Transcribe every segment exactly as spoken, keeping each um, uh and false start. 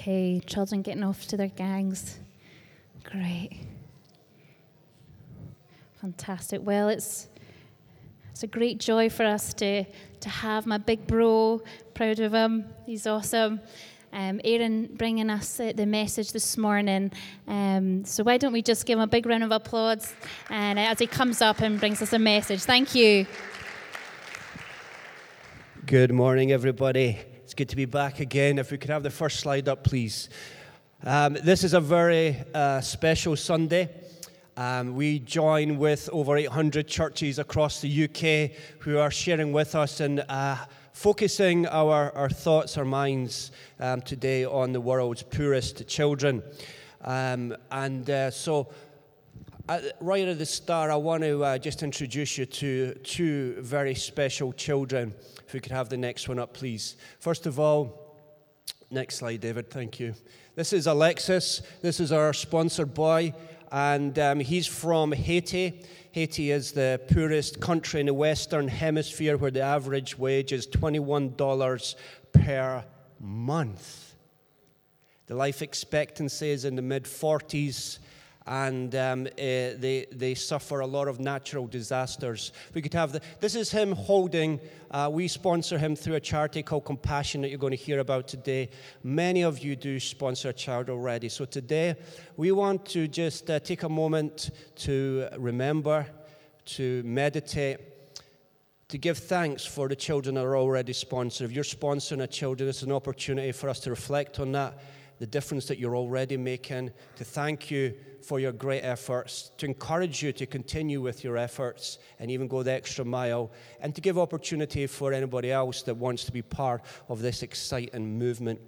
Okay, children getting off to their gangs. Great. Fantastic. Well, it's it's a great joy for us to, to have my big bro. Proud of him. He's awesome. Um, Aaron bringing us uh, the message this morning. Um, so why don't we just give him a big round of applause and uh, as he comes up and brings us a message. Thank you. Good morning, everybody. It's good to be back again. If we could have the first slide up, please. Um, this is a very uh, special Sunday. Um, we join with over eight hundred churches across the U K who are sharing with us and uh, focusing our, our thoughts, our minds um, today on the world's poorest children. Um, and uh, so uh, right at the start, I want to uh, just introduce you to two very special children. If we could have the next one up, please. First of all, next slide, David, thank you. This is Alexis. This is our sponsor boy, and um, he's from Haiti. Haiti is the poorest country in the Western Hemisphere, where the average wage is twenty-one dollars per month. The life expectancy is in the mid-forties, and um, uh, they they suffer a lot of natural disasters. We could have the, this is him holding, uh, we sponsor him through a charity called Compassion that you're going to hear about today. Many of you do sponsor a child already. So today, we want to just uh, take a moment to remember, to meditate, to give thanks for the children that are already sponsored. If you're sponsoring a child, it's an opportunity for us to reflect on that, the difference that you're already making, to thank you for your great efforts, to encourage you to continue with your efforts and even go the extra mile, and to give opportunity for anybody else that wants to be part of this exciting movement.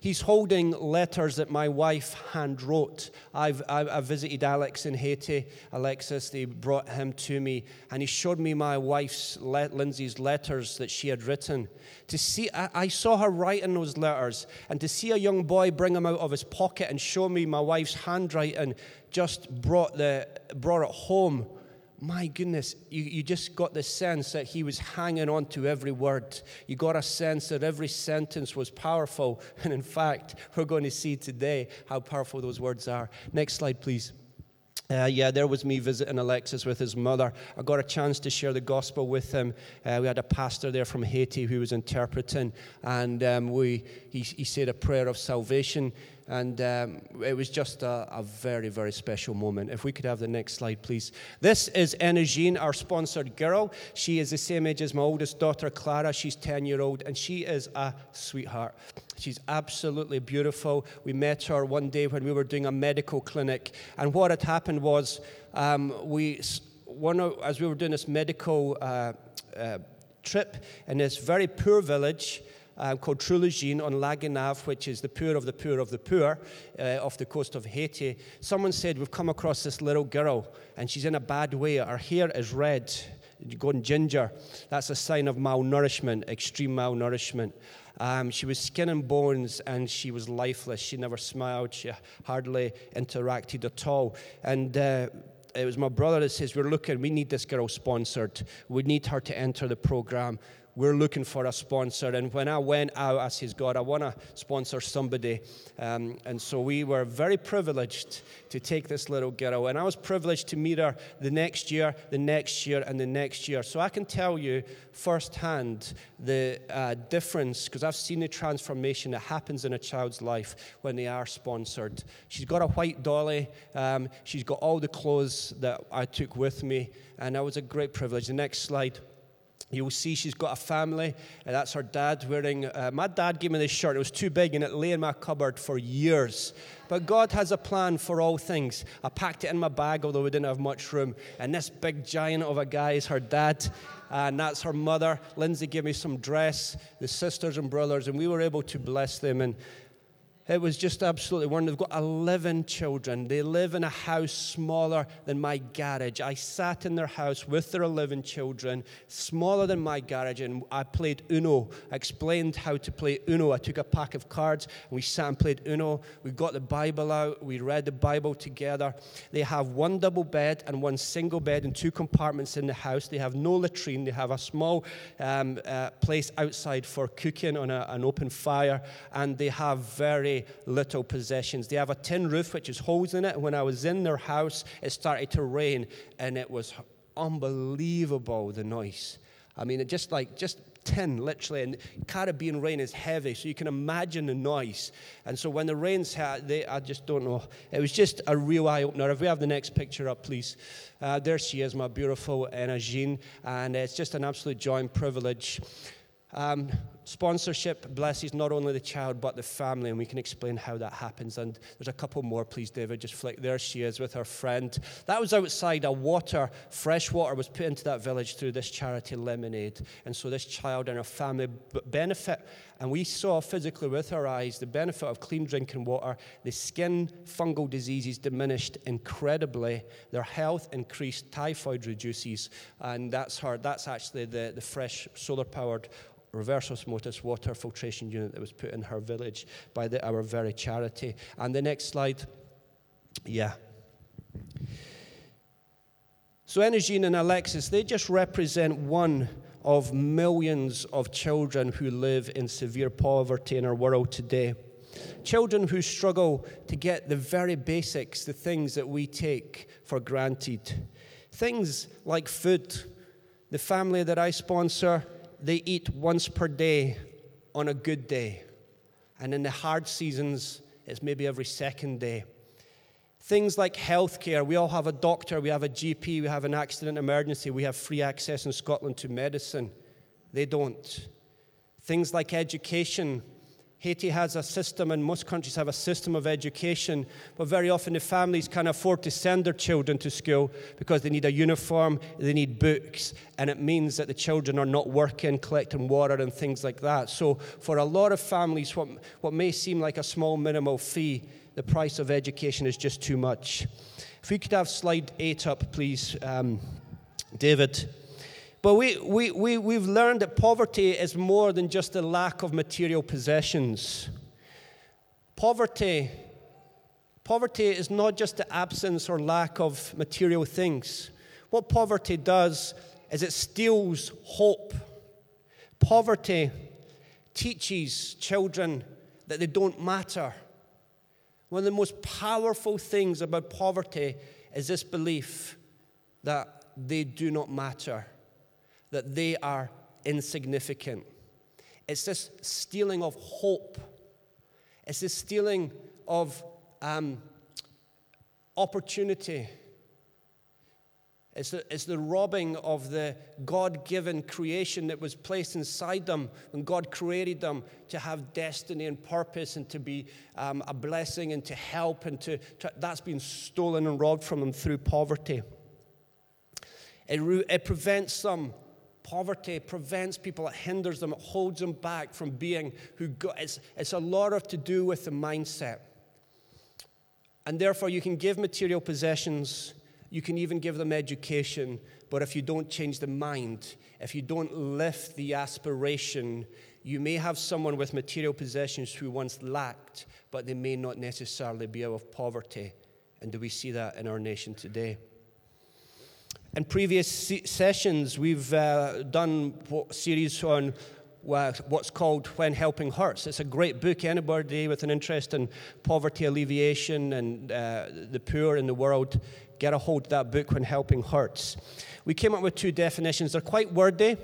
He's holding letters that my wife hand wrote. I've, I've, I've visited Alex in Haiti. Alexis, they brought him to me, and he showed me my wife's, Lindsay's letters that she had written. To see, I, I saw her writing those letters, and to see a young boy bring them out of his pocket and show me my wife's handwriting just brought the brought it home. My goodness, you, you just got the sense that he was hanging on to every word. You got a sense that every sentence was powerful. And in fact, we're going to see today how powerful those words are. Next slide, please. Uh, yeah, there was me visiting Alexis with his mother. I got a chance to share the gospel with him. Uh, we had a pastor there from Haiti who was interpreting, and um, we he, he said a prayer of salvation. And um, it was just a, a very, very special moment. If we could have the next slide, please. This is Enèjean, our sponsored girl. She is the same age as my oldest daughter, Clara. She's ten-year-old, and she is a sweetheart. She's absolutely beautiful. We met her one day when we were doing a medical clinic. And what had happened was, um, we, one of, as we were doing this medical uh, uh, trip in this very poor village, Um, called Troulogine on Laganave, which is the poor of the poor of the poor, uh, off the coast of Haiti, someone said, we've come across this little girl, and she's in a bad way. Her hair is red, going ginger. That's a sign of malnourishment, extreme malnourishment. Um, she was skin and bones, and she was lifeless. She never smiled. She hardly interacted at all. And Uh, it was my brother that says, we're looking, we need this girl sponsored. We need her to enter the program. We're looking for a sponsor. And when I went out, I says, God, I want to sponsor somebody. Um, and so we were very privileged to take this little girl. And I was privileged to meet her the next year, the next year, and the next year. So I can tell you firsthand the uh, difference, because I've seen the transformation that happens in a child's life when they are sponsored. She's got a white dolly. Um, she's got all the clothes that I took with me. And that was a great privilege. The next slide. You'll see she's got a family, and that's her dad wearing, uh, my dad gave me this shirt, it was too big, and it lay in my cupboard for years. But God has a plan for all things. I packed it in my bag, although we didn't have much room, and this big giant of a guy is her dad, and that's her mother. Lindsay gave me some dress, the sisters and brothers, and we were able to bless them, and it was just absolutely wonderful. They've got eleven children. They live in a house smaller than my garage. I sat in their house with their eleven children, smaller than my garage, and I played Uno. I explained how to play Uno. I took a pack of cards, and we sat and played Uno. We got the Bible out. We read the Bible together. They have one double bed and one single bed and two compartments in the house. They have no latrine. They have a small um, uh, place outside for cooking on a, an open fire, and they have very very little possessions. They have a tin roof which has holes in it. When I was in their house, it started to rain, and it was unbelievable, the noise. I mean, it just like, just tin, literally, and Caribbean rain is heavy, so you can imagine the noise. And so when the rains hit, they, I just don't know. It was just a real eye-opener. If we have the next picture up, please. Uh, there she is, my beautiful Enèjean, and it's just an absolute joy and privilege. Um, sponsorship blesses not only the child, but the family, and we can explain how that happens. And there's a couple more, please, David, just flick. There she is with her friend. That was outside. A water, fresh water was put into that village through this charity, Lemonade. And so this child and her family benefit, and we saw physically with our eyes the benefit of clean drinking water. The skin fungal diseases diminished incredibly. Their health increased, typhoid reduces, and that's her. That's actually the, the fresh, solar-powered reverse osmosis water filtration unit that was put in her village by the, our very charity. And the next slide. Yeah. So Enèjean and Alexis, they just represent one of millions of children who live in severe poverty in our world today. Children who struggle to get the very basics, the things that we take for granted. Things like food. The family that I sponsor, they eat once per day on a good day. And in the hard seasons, it's maybe every second day. Things like healthcare. We all have a doctor, we have a G P, we have an accident emergency, we have free access in Scotland to medicine. They don't. Things like education. Haiti has a system, and most countries have a system of education, but very often the families can't afford to send their children to school because they need a uniform, they need books, and it means that the children are not working, collecting water and things like that. So for a lot of families, what, what may seem like a small minimal fee, the price of education is just too much. If we could have slide eight up, please, um, David. But we, we, we, we've learned that poverty is more than just the lack of material possessions. Poverty, poverty is not just the absence or lack of material things. What poverty does is it steals hope. Poverty teaches children that they don't matter. One of the most powerful things about poverty is this belief that they do not matter, that they are insignificant. It's this stealing of hope. It's this stealing of um, opportunity. It's the, it's the robbing of the God-given creation that was placed inside them when God created them to have destiny and purpose and to be um, a blessing and to help. and to, to That's been stolen and robbed from them through poverty. It, re- it prevents them Poverty prevents people, it hinders them, it holds them back from being who God is. It's a lot of to do with the mindset. And therefore, you can give material possessions, you can even give them education, but if you don't change the mind, if you don't lift the aspiration, you may have someone with material possessions who once lacked, but they may not necessarily be out of poverty. And do we see that in our nation today? In previous sessions, we've uh, done a series on what's called When Helping Hurts. It's a great book. Anybody with an interest in poverty alleviation and uh, the poor in the world, get a hold of that book, When Helping Hurts. We came up with two definitions. They're quite wordy,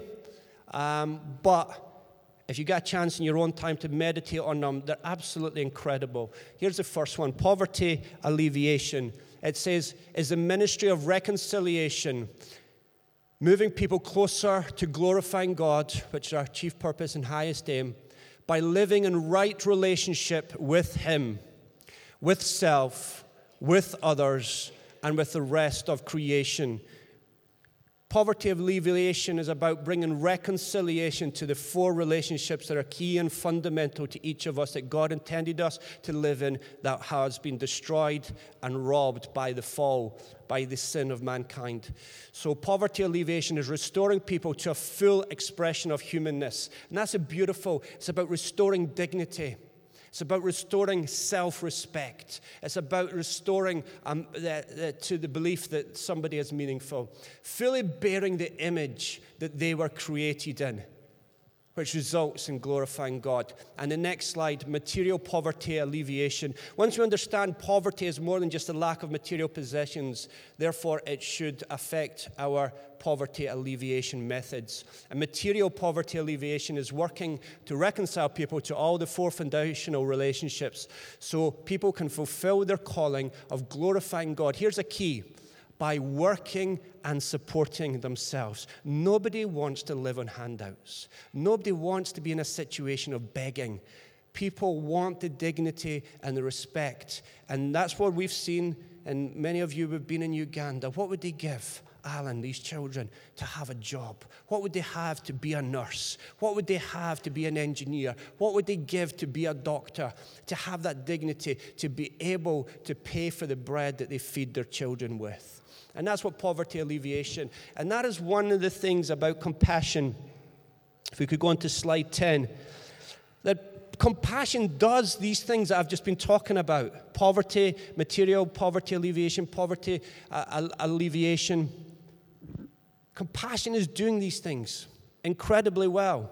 um, but if you get a chance in your own time to meditate on them, they're absolutely incredible. Here's the first one, poverty alleviation. It says, is the ministry of reconciliation, moving people closer to glorifying God, which is our chief purpose and highest aim, by living in right relationship with Him, with self, with others, and with the rest of creation. Poverty alleviation is about bringing reconciliation to the four relationships that are key and fundamental to each of us that God intended us to live in, that has been destroyed and robbed by the fall, by the sin of mankind. So poverty alleviation is restoring people to a full expression of humanness. And that's a beautiful, it's about restoring dignity. It's about restoring self-respect. It's about restoring um, the, the, to the belief that somebody is meaningful. Fully bearing the image that they were created in. which results in glorifying God. And the next slide, material poverty alleviation. Once we understand poverty is more than just a lack of material possessions, therefore it should affect our poverty alleviation methods. And material poverty alleviation is working to reconcile people to all the four foundational relationships so people can fulfill their calling of glorifying God. Here's a key: by working and supporting themselves. Nobody wants to live on handouts. Nobody wants to be in a situation of begging. People want the dignity and the respect. And that's what we've seen, and many of you have been in Uganda. What would they give, Alan, these children, to have a job? What would they have to be a nurse? What would they have to be an engineer? What would they give to be a doctor? To have that dignity, to be able to pay for the bread that they feed their children with. And that's what poverty alleviation. And that is one of the things about compassion. If we could go on to slide ten. That compassion does these things that I've just been talking about. Poverty, material poverty alleviation, poverty uh, alleviation. Compassion is doing these things incredibly well,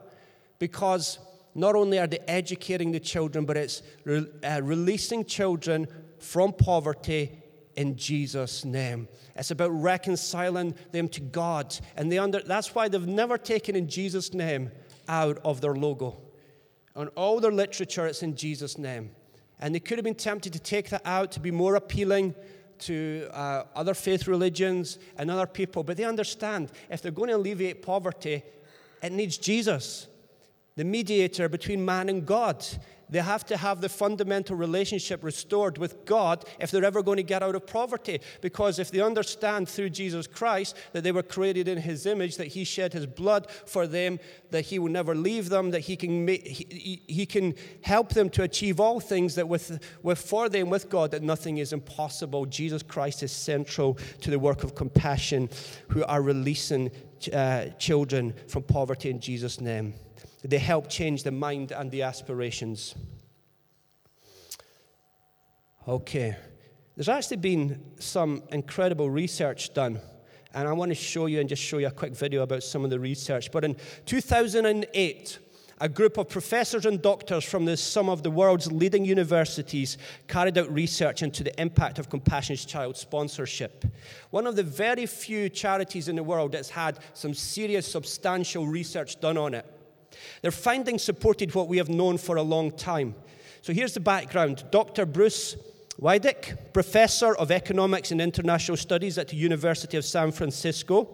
because not only are they educating the children, but it's re- uh, releasing children from poverty in Jesus' name. It's about reconciling them to God. And they under, that's why they've never taken "in Jesus' name" out of their logo. On all their literature, it's "in Jesus' name." And they could have been tempted to take that out to be more appealing to uh, other faith religions and other people. But they understand if they're going to alleviate poverty, it needs Jesus, the mediator between man and God. They have to have the fundamental relationship restored with God if they're ever going to get out of poverty. Because if they understand through Jesus Christ that they were created in his image, that he shed his blood for them, that he will never leave them, that he can make, he, he can help them to achieve all things that with, with for them with God, that nothing is impossible. Jesus Christ is central to the work of compassion, who are releasing uh, children from poverty in Jesus' name. They help change the mind and the aspirations. Okay. There's actually been some incredible research done, and I want to show you and just show you a quick video about some of the research. But in two thousand eight, a group of professors and doctors from the, some of the world's leading universities carried out research into the impact of Compassion's child sponsorship. One of the very few charities in the world that's had some serious, substantial research done on it. Their findings supported what we have known for a long time. So here's the background. Doctor Bruce Wydick, professor of economics and international studies at the University of San Francisco.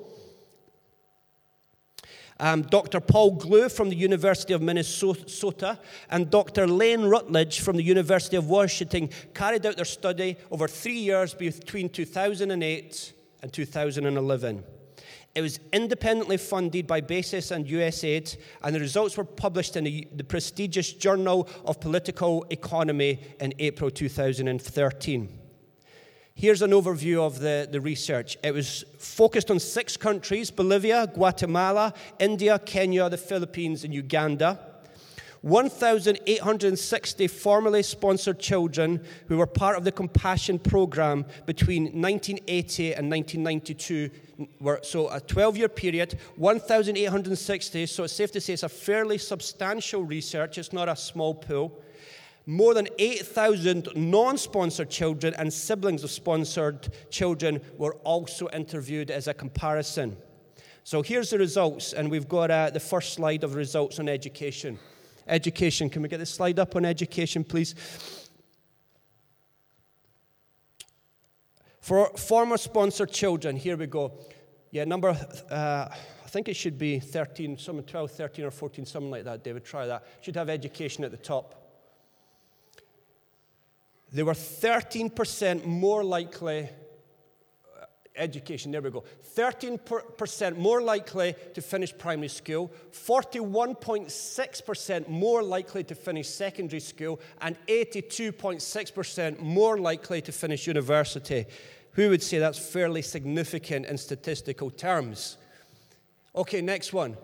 Um, Doctor Paul Glue from the University of Minnesota and Doctor Lane Rutledge from the University of Washington carried out their study over three years between two thousand eight and two thousand eleven. It was independently funded by BASIS and U S A I D, and the results were published in the, the prestigious Journal of Political Economy in April two thousand thirteen. Here's an overview of the, the research. It was focused on six countries: Bolivia, Guatemala, India, Kenya, the Philippines, and Uganda. one thousand eight hundred sixty formerly sponsored children who were part of the Compassion program between nineteen eighty and nineteen ninety-two, were, so a twelve-year period, one thousand eight hundred sixty, so it's safe to say it's a fairly substantial research, it's not a small pool. More than eight thousand non-sponsored children and siblings of sponsored children were also interviewed as a comparison. So here's the results, and we've got uh, the first slide of results on education. Education. Can we get this slide up on education, please? For former sponsored children, here we go. Yeah, number, uh, I think it should be thirteen, some twelve, thirteen, or fourteen, something like that, David. Try that. Should have education at the top. They were thirteen percent more likely, uh, education, there we go, thirteen percent more likely to finish primary school, forty-one point six percent more likely to finish secondary school, and eighty-two point six percent more likely to finish university. Who would say that's fairly significant in statistical terms? Okay, next one.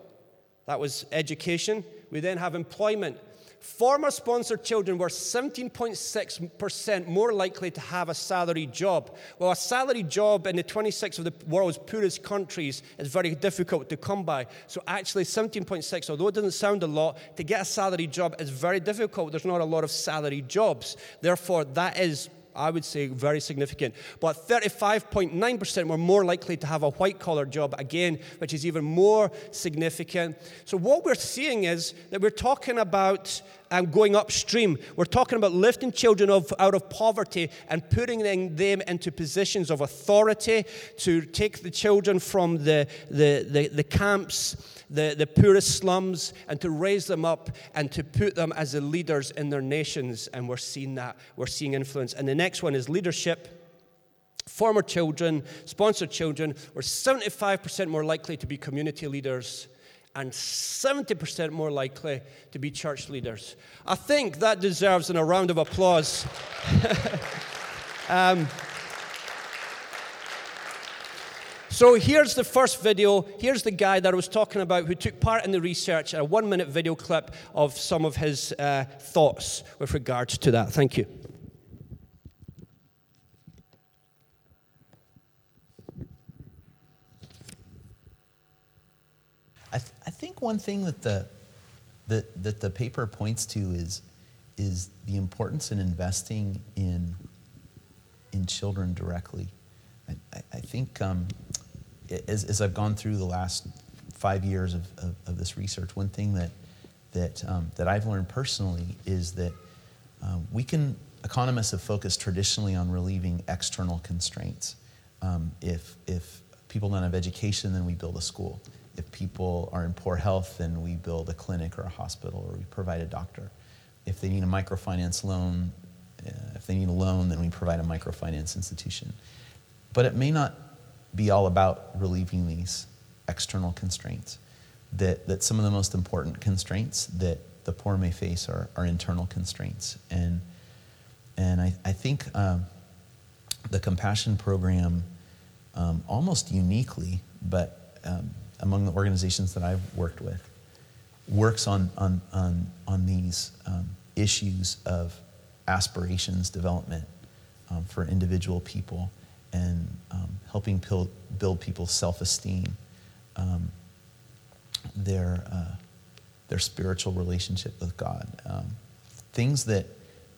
That was education. We then have employment. farmer-sponsored children were seventeen point six percent more likely to have a salaried job. Well, a salaried job in the twenty-six of the world's poorest countries is very difficult to come by. So actually seventeen point six, although it doesn't sound a lot, to get a salaried job is very difficult. There's not a lot of salaried jobs. Therefore, that is, I would say, very significant. But thirty-five point nine percent were more likely to have a white-collar job, again, which is even more significant. So what we're seeing is that we're talking about um, going upstream. We're talking about lifting children of, out of poverty and putting them into positions of authority to take the children from the, the, the, the camps, the, the poorest slums, and to raise them up and to put them as the leaders in their nations. And we're seeing that. We're seeing influence. And the next one is leadership. Former children, sponsored children, were seventy-five percent more likely to be community leaders and seventy percent more likely to be church leaders. I think that deserves a round of applause. um, So here's the first video. Here's the guy that I was talking about who took part in the research, a one-minute video clip of some of his uh, thoughts with regards to that. Thank you. I, th- I think one thing that the, the that the paper points to is is the importance in investing in in children directly. I, I think um, as, as I've gone through the last five years of, of, of this research, one thing that that um, that I've learned personally is that um, we can economists have focused traditionally on relieving external constraints. Um, if if people don't have education, then we build a school. If people are in poor health, then we build a clinic or a hospital, or we provide a doctor. If they need a microfinance loan, uh, if they need a loan, then we provide a microfinance institution. But it may not be all about relieving these external constraints. That that some of the most important constraints that the poor may face are, are internal constraints. And and I, I think um, the Compassion Program, um, almost uniquely, but um, among the organizations that I've worked with, works on on on, on these um, issues of aspirations development um, for individual people, and um, helping pil- build people's self-esteem, um, their uh, their spiritual relationship with God, um, things that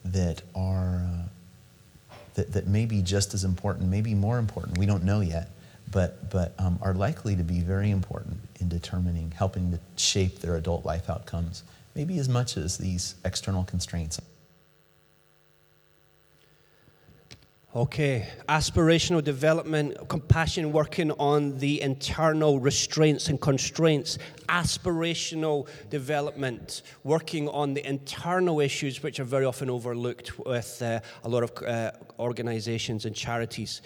that are uh, that that may be just as important, maybe more important. We don't know yet, but but um, are likely to be very important in determining, helping to shape their adult life outcomes, maybe as much as these external constraints. Okay, aspirational development, compassion working on the internal restraints and constraints, aspirational development, working on the internal issues which are very often overlooked with uh, a lot of uh, organizations and charities.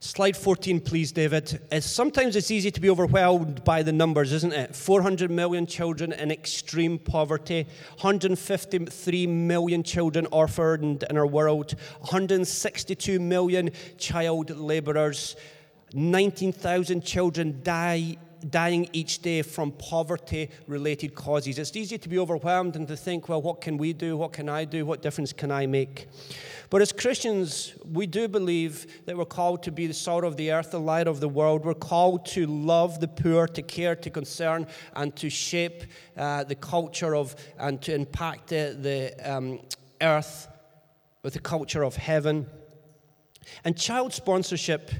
Slide fourteen, please, David. It's, sometimes it's easy to be overwhelmed by the numbers, isn't it? four hundred million children in extreme poverty, one hundred fifty-three million children orphaned in our world, one hundred sixty-two million child laborers, nineteen thousand children die dying each day from poverty-related causes. It's easy to be overwhelmed and to think, well, what can we do? What can I do? What difference can I make? But as Christians, we do believe that we're called to be the salt of the earth, the light of the world. We're called to love the poor, to care, to concern, and to shape uh, the culture of, and to impact the, the um, earth with the culture of heaven. And child sponsorship,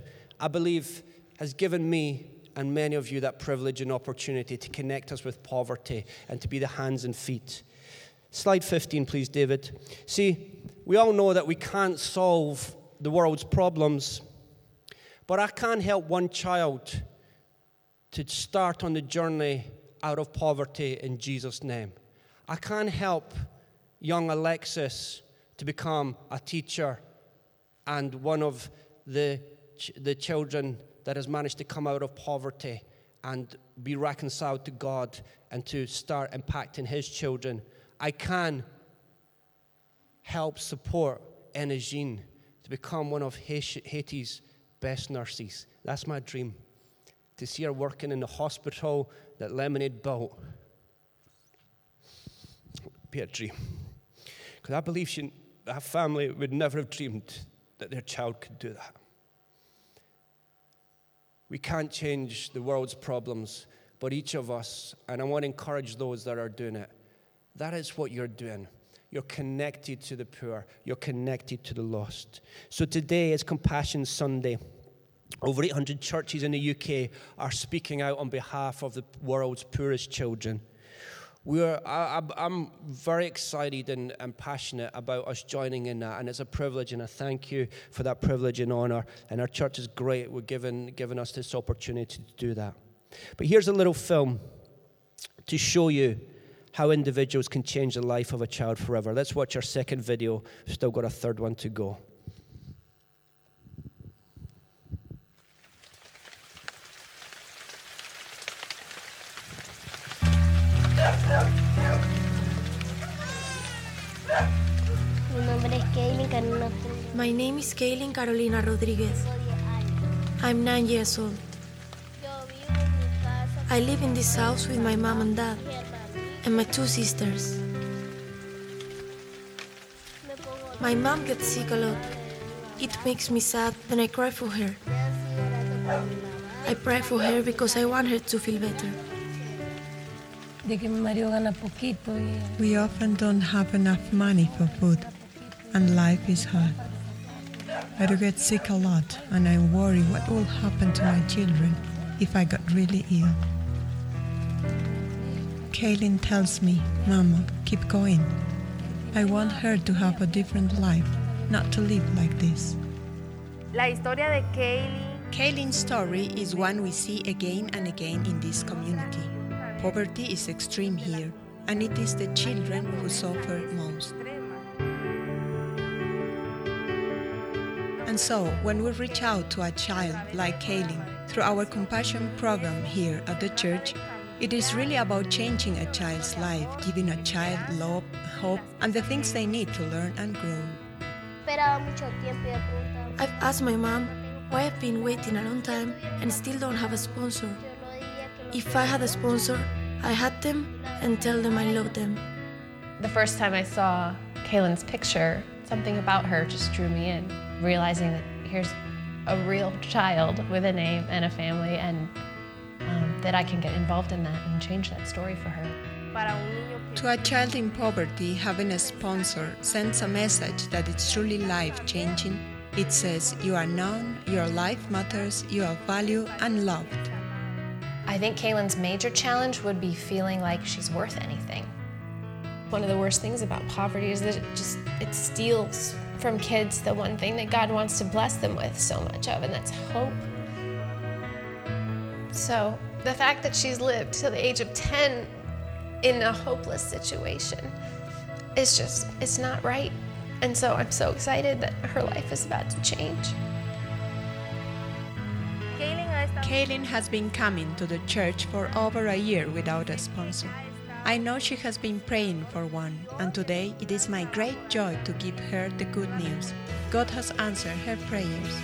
I believe, has given me and many of you that privilege and opportunity to connect us with poverty and to be the hands and feet. Slide fifteen, please, David. See, we all know that we can't solve the world's problems, but I can help one child to start on the journey out of poverty in Jesus' name. I can help young Alexis to become a teacher and one of the ch- the children that has managed to come out of poverty and be reconciled to God and to start impacting his children. I can help support Enèjean to become one of Haiti's best nurses. That's my dream, to see her working in the hospital that Lemonade built. poetry, because I believe she, her family would never have dreamed that their child could do that. We can't change the world's problems, but each of us, and I want to encourage those that are doing it, that is what you're doing. You're connected to the poor. You're connected to the lost. So today is Compassion Sunday. Over eight hundred churches in the U K are speaking out on behalf of the world's poorest children. We are, I, I'm very excited and, and passionate about us joining in that, and it's a privilege, and I thank you for that privilege and honor, and our church is great. We're given, given us this opportunity to do that. But here's a little film to show you how individuals can change the life of a child forever. Let's watch our second video. We've still got a third one to go. My name is Kailyn Carolina Rodriguez. I'm nine years old. I live in this house with my mom and dad and my two sisters. My mom gets sick a lot. It makes me sad and I cry for her. I pray for her because I want her to feel better. We often don't have enough money for food, and life is hard. I do get sick a lot, and I worry what will happen to my children if I got really ill. Kailyn tells me, "Mama, keep going. I want her to have a different life, not to live like this." La historia de Kailyn. Kailyn's story is one we see again and again in this community. Poverty is extreme here, and it is the children who suffer most. And so, when we reach out to a child like Kailyn through our compassion program here at the church, it is really about changing a child's life, giving a child love, hope, and the things they need to learn and grow. I've asked my mom why I've been waiting a long time and still don't have a sponsor. If I had a sponsor, I had them and tell them I love them. The first time I saw Kailyn's picture, something about her just drew me in, realizing that here's a real child with a name and a family, and um, that I can get involved in that and change that story for her. To a child in poverty, having a sponsor sends a message that it's truly life-changing. It says, you are known, your life matters, you are valued and loved. I think Kailyn's major challenge would be feeling like she's worth anything. One of the worst things about poverty is that it just it steals from kids the one thing that God wants to bless them with so much of, and that's hope. So the fact that she's lived till the age of ten in a hopeless situation is just, it's not right. And so I'm so excited that her life is about to change. Kailyn has been coming to the church for over a year without a sponsor. I know she has been praying for one, and today it is my great joy to give her the good news. God has answered her prayers.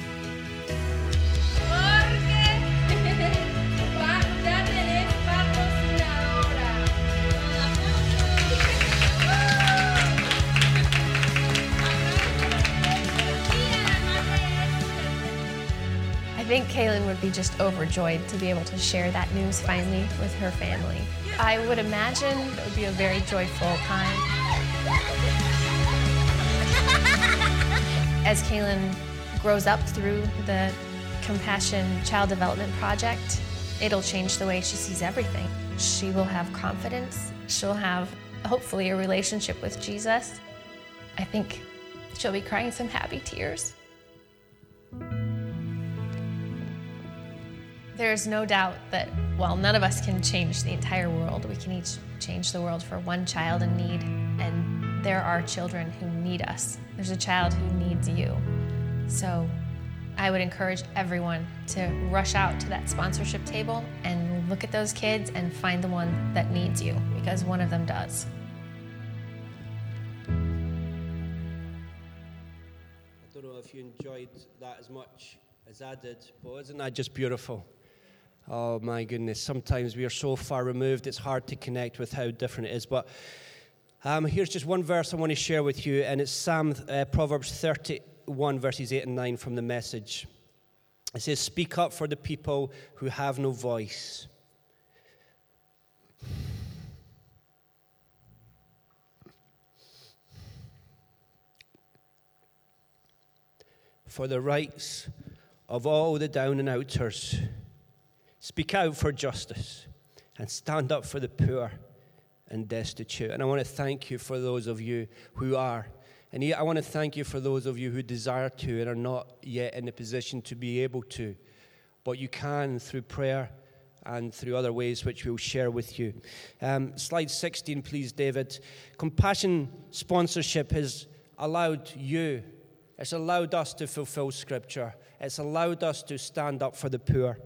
I think Kailyn would be just overjoyed to be able to share that news finally with her family. I would imagine it would be a very joyful time. As Kailyn grows up through the Compassion Child Development Project, it'll change the way she sees everything. She will have confidence. She'll have, hopefully, a relationship with Jesus. I think she'll be crying some happy tears. There is no doubt that while none of us can change the entire world, we can each change the world for one child in need, and there are children who need us. There's a child who needs you. So I would encourage everyone to rush out to that sponsorship table and look at those kids and find the one that needs you, because one of them does. I don't know if you enjoyed that as much as I did, but isn't that just beautiful? Oh, my goodness. Sometimes we are so far removed, it's hard to connect with how different it is. But Um, here's just one verse I want to share with you, and it's Psalm uh, Proverbs thirty-one, verses eight and nine from the Message. It says, "Speak up for the people who have no voice." For the rights of all the down and outers, speak out for justice and stand up for the poor and destitute. And I want to thank you for those of you who are. And I want to thank you for those of you who desire to and are not yet in the position to be able to. But you can through prayer and through other ways which we'll share with you. Um, slide sixteen, please, David. Compassion sponsorship has allowed you It's allowed us to fulfill Scripture. It's allowed us to stand up for the poor.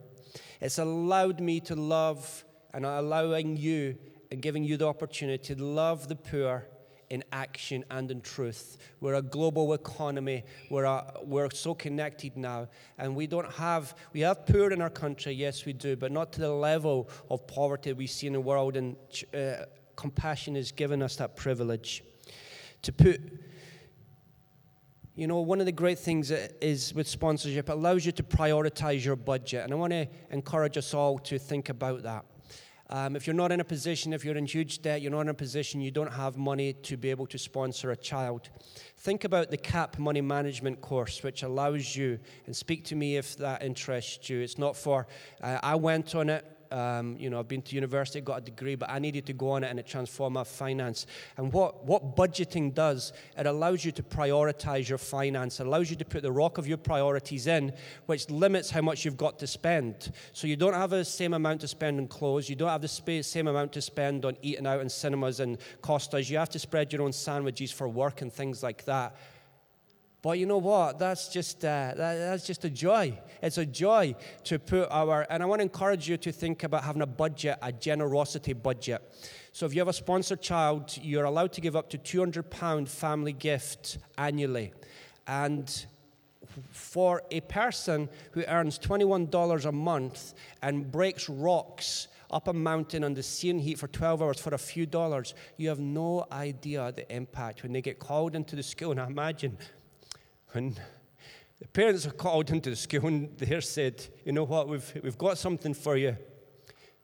It's allowed me to love and allowing you and giving you the opportunity to love the poor in action and in truth. We're a global economy. We're, a, we're so connected now. And we don't have, we have poor in our country, yes we do, but not to the level of poverty we see in the world. And uh, compassion has given us that privilege to put. You know, one of the great things is with sponsorship, it allows you to prioritize your budget. And I want to encourage us all to think about that. Um, if you're not in a position, if you're in huge debt, you're not in a position, you don't have money to be able to sponsor a child. Think about the C A P money management course, which allows you, and speak to me if that interests you. It's not for, uh, I went on it. Um, you know, I've been to university, got a degree, but I needed to go on it and it transformed my finance. And what, what budgeting does, it allows you to prioritize your finance, it allows you to put the rock of your priorities in, which limits how much you've got to spend. So you don't have the same amount to spend on clothes, you don't have the space, same amount to spend on eating out in cinemas and Costas, you have to spread your own sandwiches for work and things like that. But you know what? That's just uh, that, that's just a joy. It's a joy to put our, and I want to encourage you to think about having a budget, a generosity budget. So if you have a sponsored child, you're allowed to give up to two hundred pounds family gift annually. And for a person who earns twenty-one dollars a month and breaks rocks up a mountain under sea and heat for twelve hours for a few dollars, you have no idea the impact when they get called into the school. And I imagine And the parents are called into the school and they said, you know what, we've we've got something for you.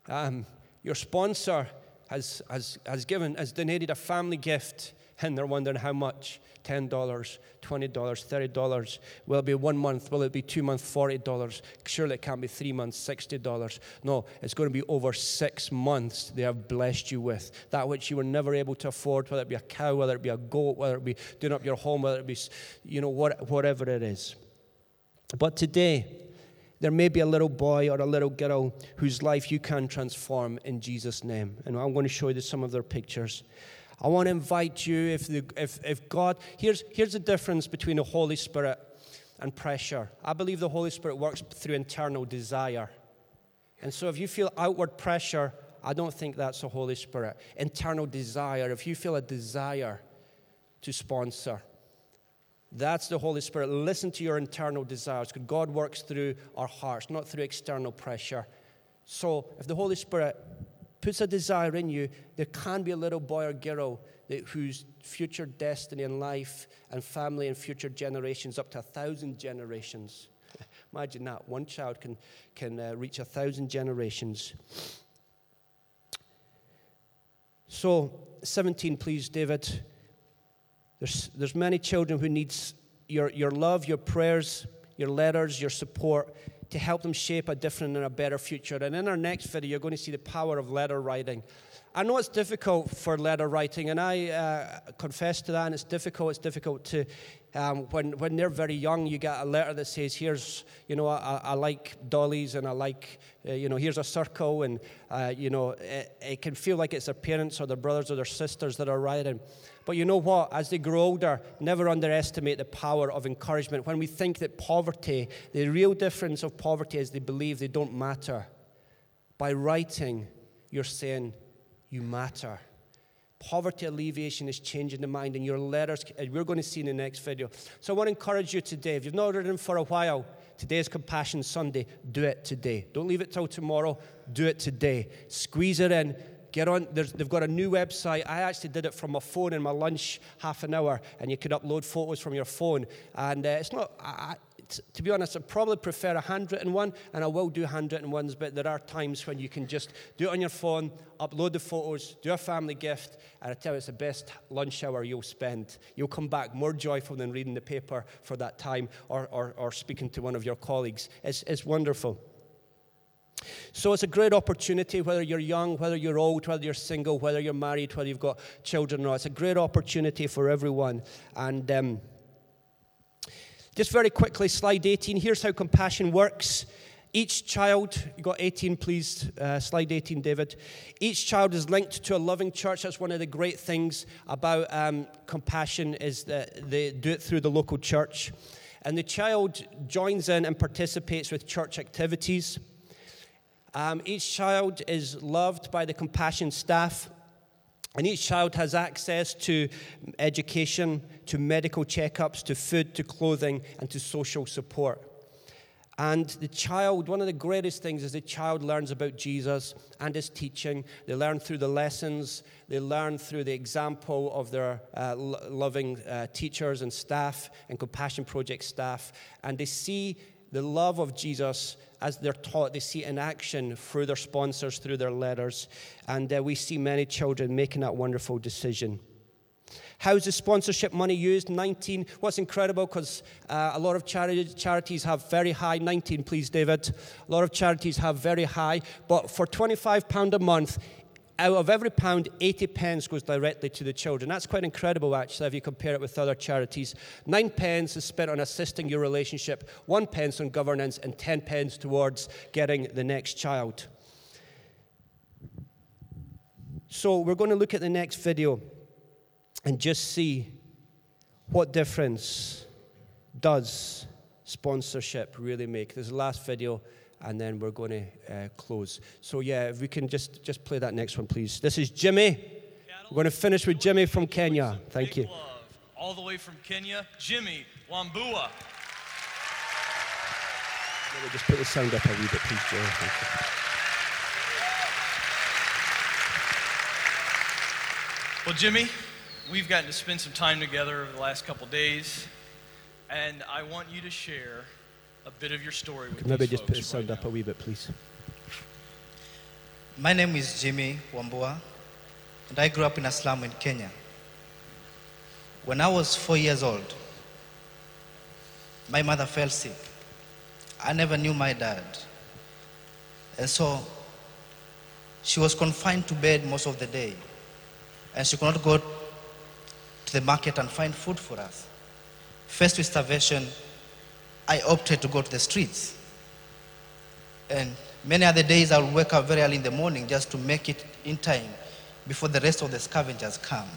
Um, your sponsor has has has given has donated a family gift, and they're wondering how much. ten dollars, twenty dollars, thirty dollars. Will it be one month? Will it be two months, forty dollars? Surely it can't be three months, sixty dollars. No, it's going to be over six months they have blessed you with. That which you were never able to afford, whether it be a cow, whether it be a goat, whether it be doing up your home, whether it be, you know, what, whatever it is. But today, there may be a little boy or a little girl whose life you can transform in Jesus' name. And I'm going to show you some of their pictures. I want to invite you, if the, if if God, here's here's the difference between the Holy Spirit and pressure. I believe the Holy Spirit works through internal desire. And so if you feel outward pressure, I don't think that's the Holy Spirit. Internal desire, if you feel a desire to sponsor, that's the Holy Spirit. Listen to your internal desires, because God works through our hearts, not through external pressure. So if the Holy Spirit puts a desire in you, there can be a little boy or girl that whose future destiny and life and family and future generations, up to a thousand generations. Imagine that. One child can, can uh, reach a thousand generations. So, seventeen, please, David. There's, there's many children who need your, your love, your prayers, your letters, your support, to help them shape a different and a better future. And in our next video, you're going to see the power of letter writing. I know it's difficult for letter writing, and I uh, confess to that, and it's difficult. It's difficult to, um, when, when they're very young, you get a letter that says, here's, you know, I, I like dollies, and I like, uh, you know, here's a circle, and, uh, you know, it, it can feel like it's their parents or their brothers or their sisters that are writing. But you know what? As they grow older, never underestimate the power of encouragement. When we think that poverty, the real difference of poverty is they believe they don't matter. By writing, you're saying you matter. Poverty alleviation is changing the mind, and your letters, we're going to see in the next video. So I want to encourage you today. If you've not written for a while, today is Compassion Sunday. Do it today. Don't leave it till tomorrow. Do it today. Squeeze it in. Get on. There's, they've got a new website. I actually did it from my phone in my lunch, half an hour, and you could upload photos from your phone. And uh, it's not. I, t- to be honest, I probably prefer a handwritten one, and I will do handwritten ones. But there are times when you can just do it on your phone, upload the photos, do a family gift, and I tell you, it's the best lunch hour you'll spend. You'll come back more joyful than reading the paper for that time, or or, or speaking to one of your colleagues. It's it's wonderful. So it's a great opportunity, whether you're young, whether you're old, whether you're single, whether you're married, whether you've got children or not. It's a great opportunity for everyone. And um, just very quickly, slide eighteen, here's how Compassion works. Each child, you got eighteen, please, uh, slide eighteen, David. Each child is linked to a loving church. That's one of the great things about um, Compassion, is that they do it through the local church. And the child joins in and participates with church activities. Um, each child is loved by the Compassion staff, and each child has access to education, to medical checkups, to food, to clothing, and to social support. And the child, one of the greatest things is the child learns about Jesus and his teaching. They learn through the lessons. They learn through the example of their uh, lo- loving uh, teachers and staff and Compassion Project staff, and they see the love of Jesus. As they're taught, they see it in action through their sponsors, through their letters. And uh, we see many children making that wonderful decision. How's the sponsorship money used? nineteen. What's incredible, because uh, a lot of chari- charities have very high, nineteen please, David. A lot of charities have very high, but for twenty-five pounds a month, out of every pound, eighty pence goes directly to the children. That's quite incredible, actually, if you compare it with other charities. Nine pence is spent on assisting your relationship, one pence on governance, and ten pence towards getting the next child. So we're going to look at the next video and just see what difference does sponsorship really make. This is the last video, and then we're going to uh, close. So yeah, if we can just, just play that next one, please. This is Jimmy. We're going to finish with Jimmy from Kenya. Thank you. All the way from Kenya, Jimmy Wambua. Let me just put the sound up a wee bit, please, Jimmy. Thank you. Well, Jimmy, we've gotten to spend some time together over the last couple days, and I want you to share a bit of your story with Could maybe just put the sound right up now. A wee bit, please. My name is Jimmy Wambua, and I grew up in a slum in Kenya. When I was four years old, my mother fell sick. I never knew my dad. And so she was confined to bed most of the day, and she could not go to the market and find food for us. Faced with starvation, I opted to go to the streets. And many other days I would wake up very early in the morning just to make it in time before the rest of the scavengers come.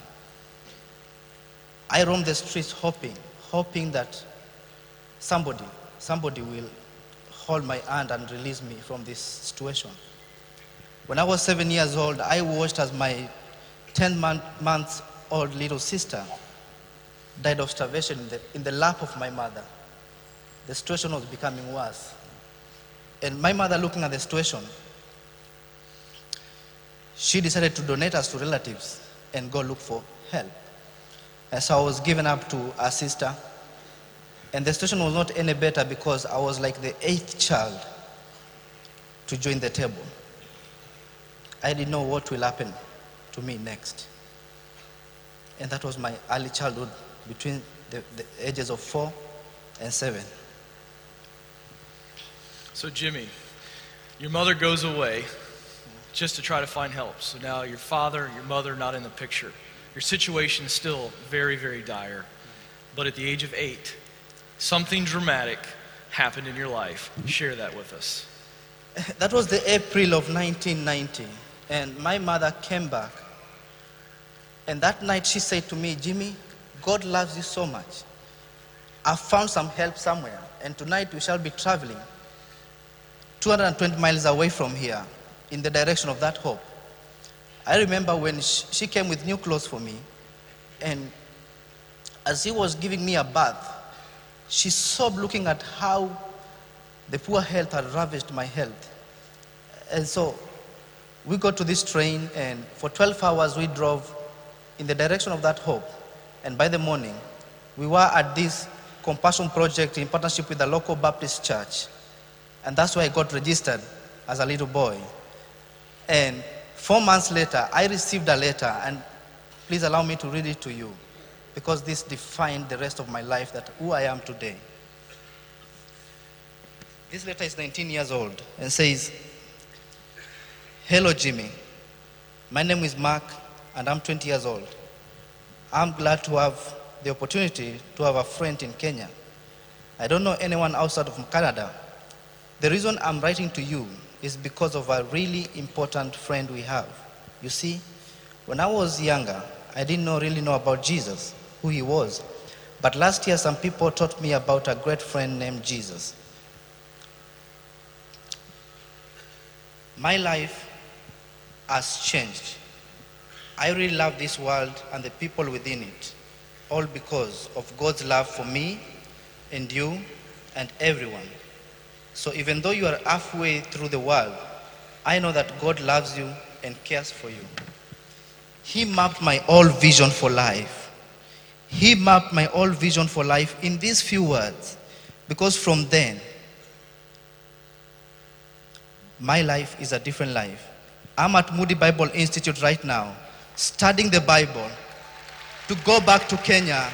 I roamed the streets hoping, hoping that somebody, somebody will hold my hand and release me from this situation. When I was seven years old, I watched as my ten month old little sister died of starvation in the, in the lap of my mother. The situation was becoming worse. And my mother, looking at the situation, she decided to donate us to relatives and go look for help. And so I was given up to a sister. And the situation was not any better because I was like the eighth child to join the table. I didn't know what will happen to me next. And that was my early childhood between the, the ages of four and seven. So Jimmy, your mother goes away just to try to find help. So now your father, your mother, not in the picture. Your situation is still very, very dire. But at the age of eight, something dramatic happened in your life. Share that with us. That was the April of nineteen ninety. And my mother came back. And that night she said to me, Jimmy, God loves you so much. I found some help somewhere. And tonight we shall be traveling two hundred twenty miles away from here in the direction of that hope. I remember when she, she came with new clothes for me, and as she was giving me a bath, she sobbed looking at how the poor health had ravaged my health. And so we got to this train, and for twelve hours we drove in the direction of that hope. And by the morning, we were at this Compassion project in partnership with the local Baptist church. And that's where I got registered as a little boy. And four months later, I received a letter, and please allow me to read it to you, because this defined the rest of my life, that who I am today. This letter is nineteen years old and says, "Hello, Jimmy. My name is Mark, and I'm twenty years old. I'm glad to have the opportunity to have a friend in Kenya. I don't know anyone outside of Canada. The reason I'm writing to you is because of a really important friend we have. You see, when I was younger, I didn't know, really know about Jesus, who he was. But last year, some people taught me about a great friend named Jesus. My life has changed. I really love this world and the people within it, all because of God's love for me and you and everyone. So even though you are halfway through the world, I know that God loves you and cares for you. He mapped my whole vision for life. He mapped my whole vision for life in these few words, because from then, my life is a different life. I'm at Moody Bible Institute right now, studying the Bible to go back to Kenya.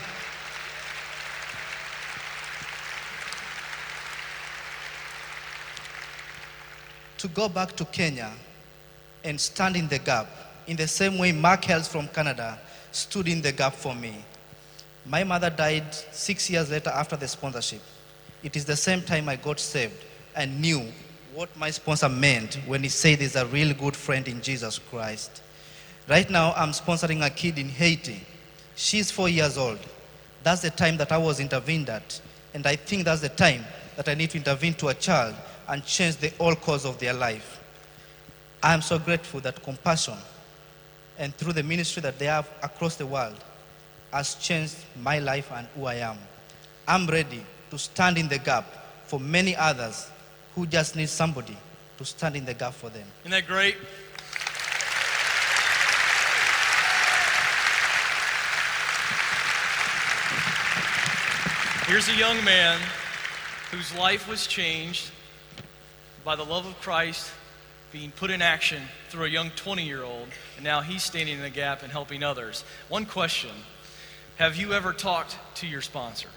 To go back to Kenya and stand in the gap, in the same way Mark Hales from Canada stood in the gap for me. My mother died six years later after the sponsorship. It is the same time I got saved and knew what my sponsor meant when he said there's a real good friend in Jesus Christ. Right now, I'm sponsoring a kid in Haiti. She's four years old. That's the time that I was intervened at. And I think that's the time that I need to intervene to a child and change the whole course of their life. I'm so grateful that Compassion, and through the ministry that they have across the world, has changed my life and who I am. I'm ready to stand in the gap for many others who just need somebody to stand in the gap for them." Isn't that great? Here's a young man whose life was changed by the love of Christ being put in action through a young twenty-year-old, and now he's standing in the gap and helping others. One question: have you ever talked to your sponsor?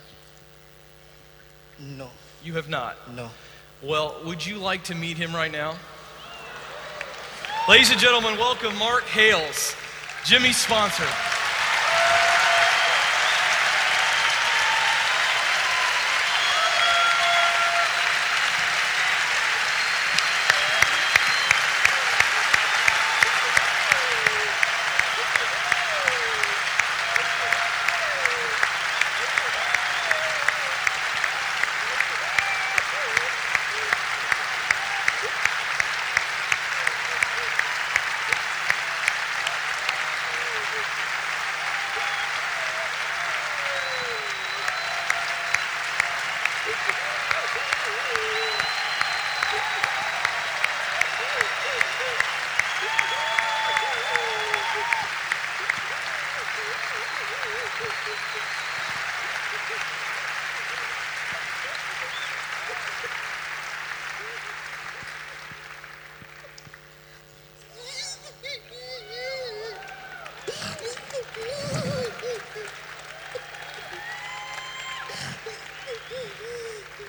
No. You have not? No. Well, would you like to meet him right now? Ladies and gentlemen, welcome Mark Hales, Jimmy's sponsor.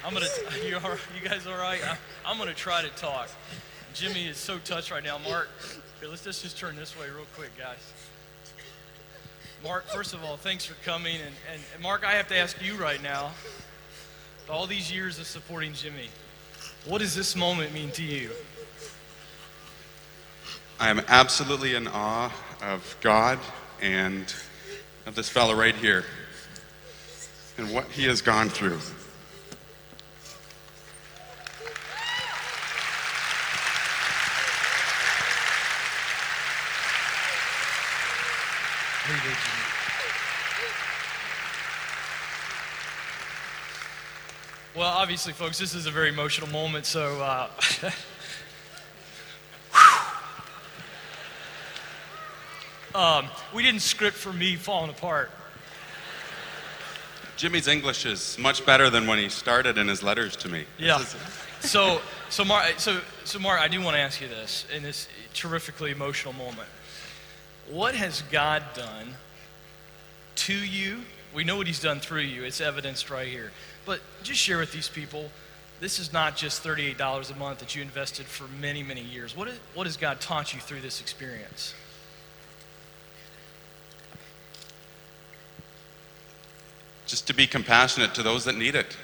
I'm gonna. You, are, you guys all right? I, I'm gonna try to talk. Jimmy is so touched right now. Mark, here, let's just, just turn this way real quick, guys. Mark, first of all, thanks for coming. And, and, and Mark, I have to ask you right now, all these years of supporting Jimmy, what does this moment mean to you? I am absolutely in awe of God and of this fellow right here and what he has gone through. Well, obviously, folks, this is a very emotional moment, so uh, Um, we didn't script for me falling apart. Jimmy's English is much better than when he started in his letters to me. Yeah. so, so Mark, so, so Mark, I do want to ask you this in this terrifically emotional moment. What has God done to you? We know what he's done through you. It's evidenced right here. But just share with these people, this is not just thirty-eight dollars a month that you invested for many, many years. What is, what has God taught you through this experience? Just to be compassionate to those that need it.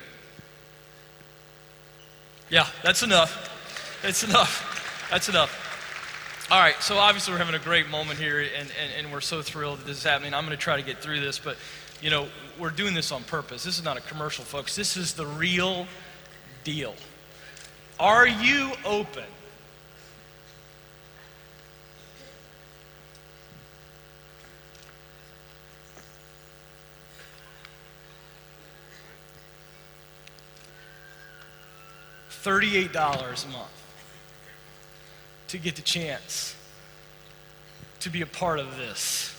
Yeah, that's enough. That's enough. That's enough. All right, so obviously we're having a great moment here, and, and, and we're so thrilled that this is happening. I'm going to try to get through this, but, you know, we're doing this on purpose. This is not a commercial, folks. This is the real deal. Are you open? thirty-eight dollars a month to get the chance to be a part of this.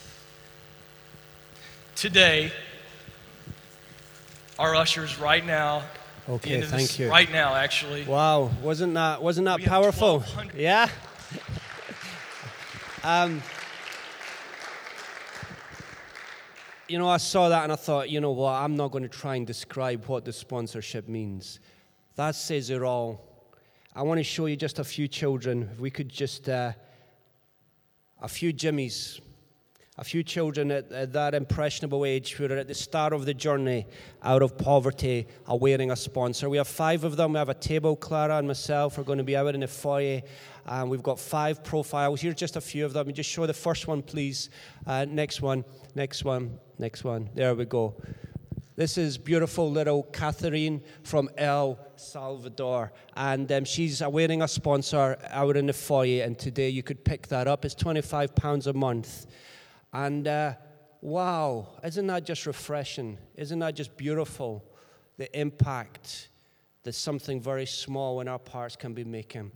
Today, our ushers right now. Okay, thank this, you. Right now, actually. Wow, wasn't that wasn't that powerful? Yeah. um, you know, I saw that and I thought, you know what? I'm not going to try and describe what the sponsorship means. That says it all. I want to show you just a few children. If we could just, uh, a few Jimmies, a few children at, at that impressionable age who are at the start of the journey out of poverty are wearing a sponsor. We have five of them. We have a table. Clara and myself are going to be out in the foyer. Um, we've got five profiles. Here's just a few of them. Just show the first one, please. Uh, next one, next one, next one. There we go. This is beautiful little Catherine from El Salvador, and um, she's wearing a sponsor out in the foyer, and today you could pick that up. It's twenty-five pounds a month, and uh, wow, isn't that just refreshing? Isn't that just beautiful, the impact that something very small in our parts can be making?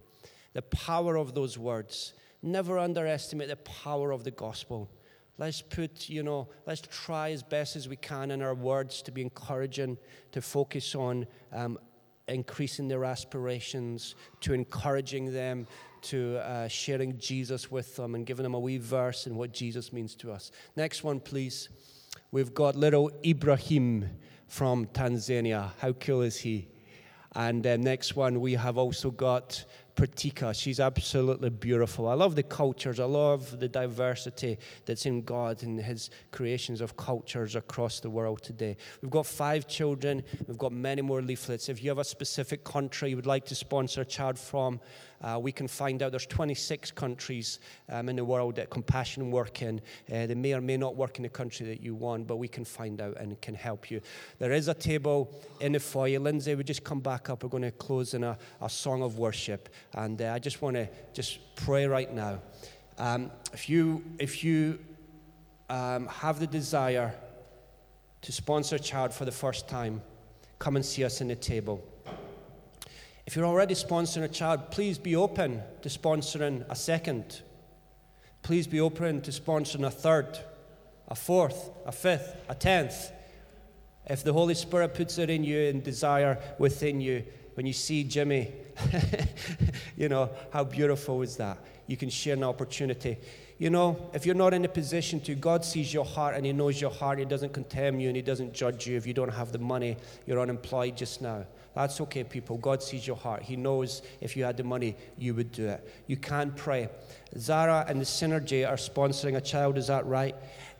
The power of those words. Never underestimate the power of the gospel. Let's put, you know, let's try as best as we can in our words to be encouraging, to focus on um, increasing their aspirations, to encouraging them, to uh, sharing Jesus with them and giving them a wee verse and what Jesus means to us. Next one, please. We've got little Ibrahim from Tanzania. How cool is he? And uh, next one, we have also got Pratika. She's absolutely beautiful. I love the cultures. I love the diversity that's in God and his creations of cultures across the world today. We've got five children. We've got many more leaflets. If you have a specific country you would like to sponsor a child from, uh, we can find out. There's twenty-six countries um, in the world that Compassion work in. Uh, they may or may not work in the country that you want, but we can find out and can help you. There is a table in the foyer. Lindsay, we just come back up. We're going to close in a, a song of worship. And uh, I just want to just pray right now. Um, if you if you um, have the desire to sponsor a child for the first time, come and see us in the table. If you're already sponsoring a child, please be open to sponsoring a second. Please be open to sponsoring a third, a fourth, a fifth, a tenth. If the Holy Spirit puts it in you and desire within you, when you see Jimmy, you know, how beautiful is that? You can share an opportunity. You know, if you're not in a position to, God sees your heart and he knows your heart. He doesn't condemn you and he doesn't judge you. If you don't have the money, you're unemployed just now. That's okay, people. God sees your heart. He knows if you had the money, you would do it. You can pray. Zara and the Synergy are sponsoring a child. Is that right?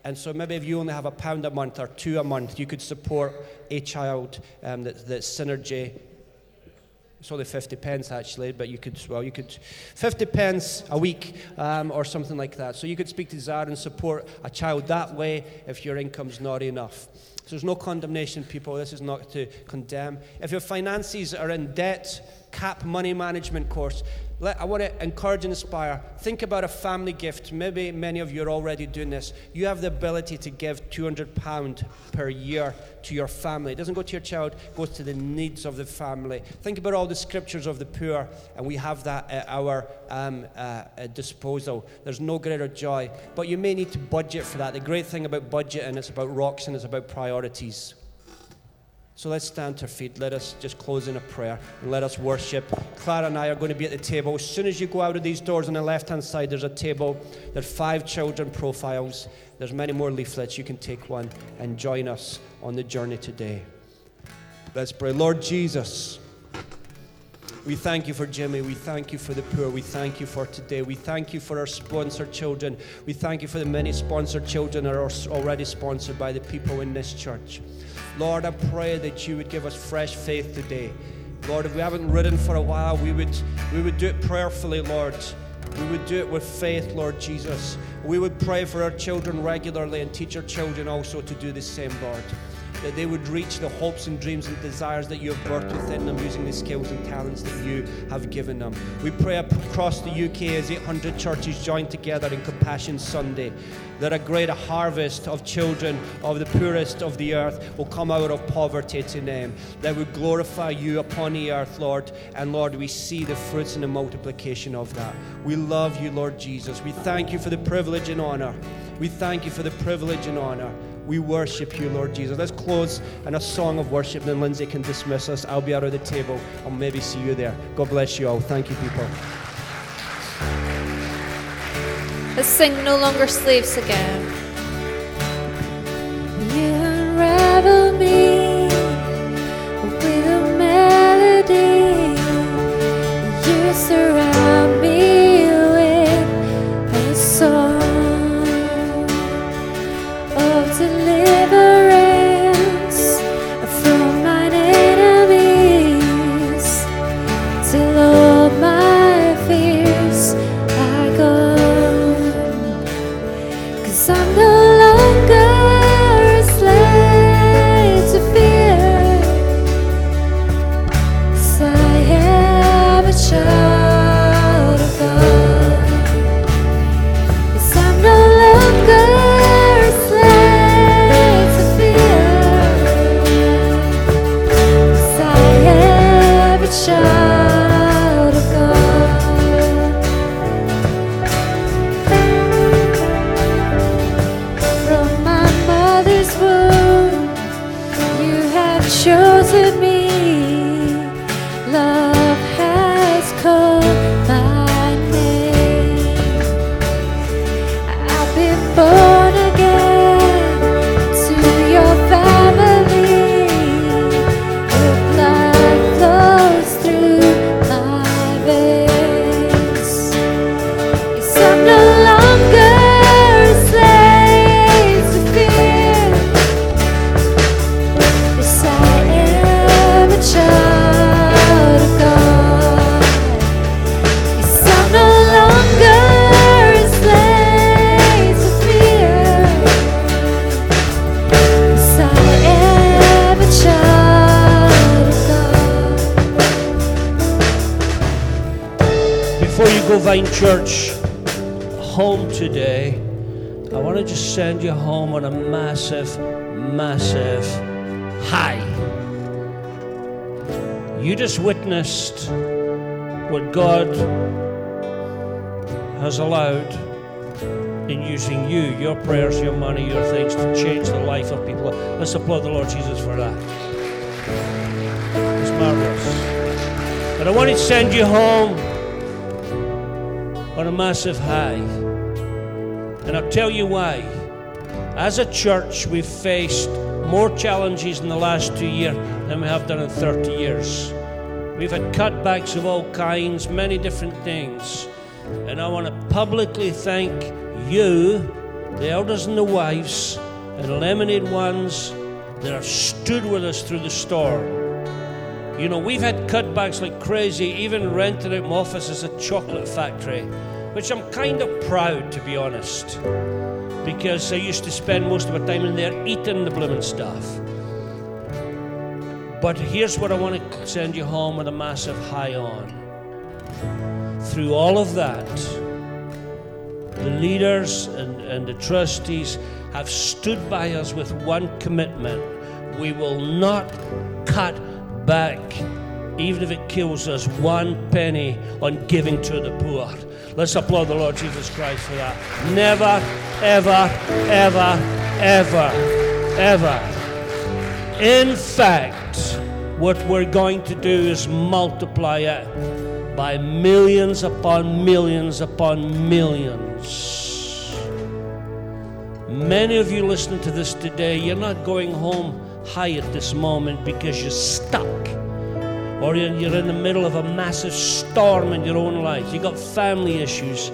And so maybe if you only have a pound a month or two a month, you could support a child um, that, that Synergy. It's only fifty pence actually, but you could, well, you could, fifty pence a week um, or something like that. So you could speak to Zara and support a child that way if your income's not enough. So there's no condemnation, people. This is not to condemn. If your finances are in debt, C A P money management course. Let, I want to encourage and inspire. Think about a family gift. Maybe many of you are already doing this. You have the ability to give two hundred pounds per year to your family. It doesn't go to your child, it goes to the needs of the family. Think about all the scriptures of the poor, and we have that at our um, uh, disposal. There's no greater joy, but you may need to budget for that. The great thing about budgeting, it's about rocks and it's about priorities. So let's stand to our feet. Let us just close in a prayer and let us worship. Clara and I are going to be at the table. As soon as you go out of these doors on the left-hand side, there's a table. There's five children profiles. There's many more leaflets. You can take one and join us on the journey today. Let's pray. Lord Jesus, we thank you for Jimmy. We thank you for the poor. We thank you for today. We thank you for our sponsored children. We thank you for the many sponsored children that are already sponsored by the people in this church. Lord, I pray that you would give us fresh faith today. Lord, if we haven't ridden for a while, we would we would do it prayerfully, Lord. We would do it with faith, Lord Jesus. We would pray for our children regularly and teach our children also to do the same, Lord. That they would reach the hopes and dreams and desires that you have birthed within them using the skills and talents that you have given them. We pray across the U K as eight hundred churches join together in Compassion Sunday, that a greater harvest of children of the poorest of the earth will come out of poverty to them, that would glorify you upon the earth, Lord. And Lord, we see the fruits and the multiplication of that. We love you, Lord Jesus. We thank you for the privilege and honor. We thank you for the privilege and honor. We worship you, Lord Jesus. Let's close in a song of worship, then Lindsay can dismiss us. I'll be out of the table. I'll maybe see you there. God bless you all. Thank you, people. Let's sing No Longer Slaves again. You unravel me with a melody. You surround me with a song. Church, home today, I want to just send you home on a massive, massive high. You just witnessed what God has allowed in using you, your prayers, your money, your things to change the life of people. Let's applaud the Lord Jesus for that. It's marvelous. But I want to send you home on a massive high. And I'll tell you why. As a church, we've faced more challenges in the last two years than we have done in thirty years. We've had cutbacks of all kinds, many different things. And I want to publicly thank you, the elders and the wives, and the Lemonade ones that have stood with us through the storm. You know, we've had cutbacks like crazy, even rented out my office as a chocolate factory, which I'm kind of proud, to be honest, because I used to spend most of my time in there eating the blooming stuff. But here's what I want to send you home with a massive high on. Through all of that, the leaders and, and the trustees have stood by us with one commitment. We will not cut back, even if it kills us, one penny on giving to the poor. Let's applaud the Lord Jesus Christ for that. Never, ever, ever, ever, ever. In fact, what we're going to do is multiply it by millions upon millions upon millions. Many of you listening to this today, you're not going home high at this moment because you're stuck. Or you're in the middle of a massive storm in your own life. You've got family issues,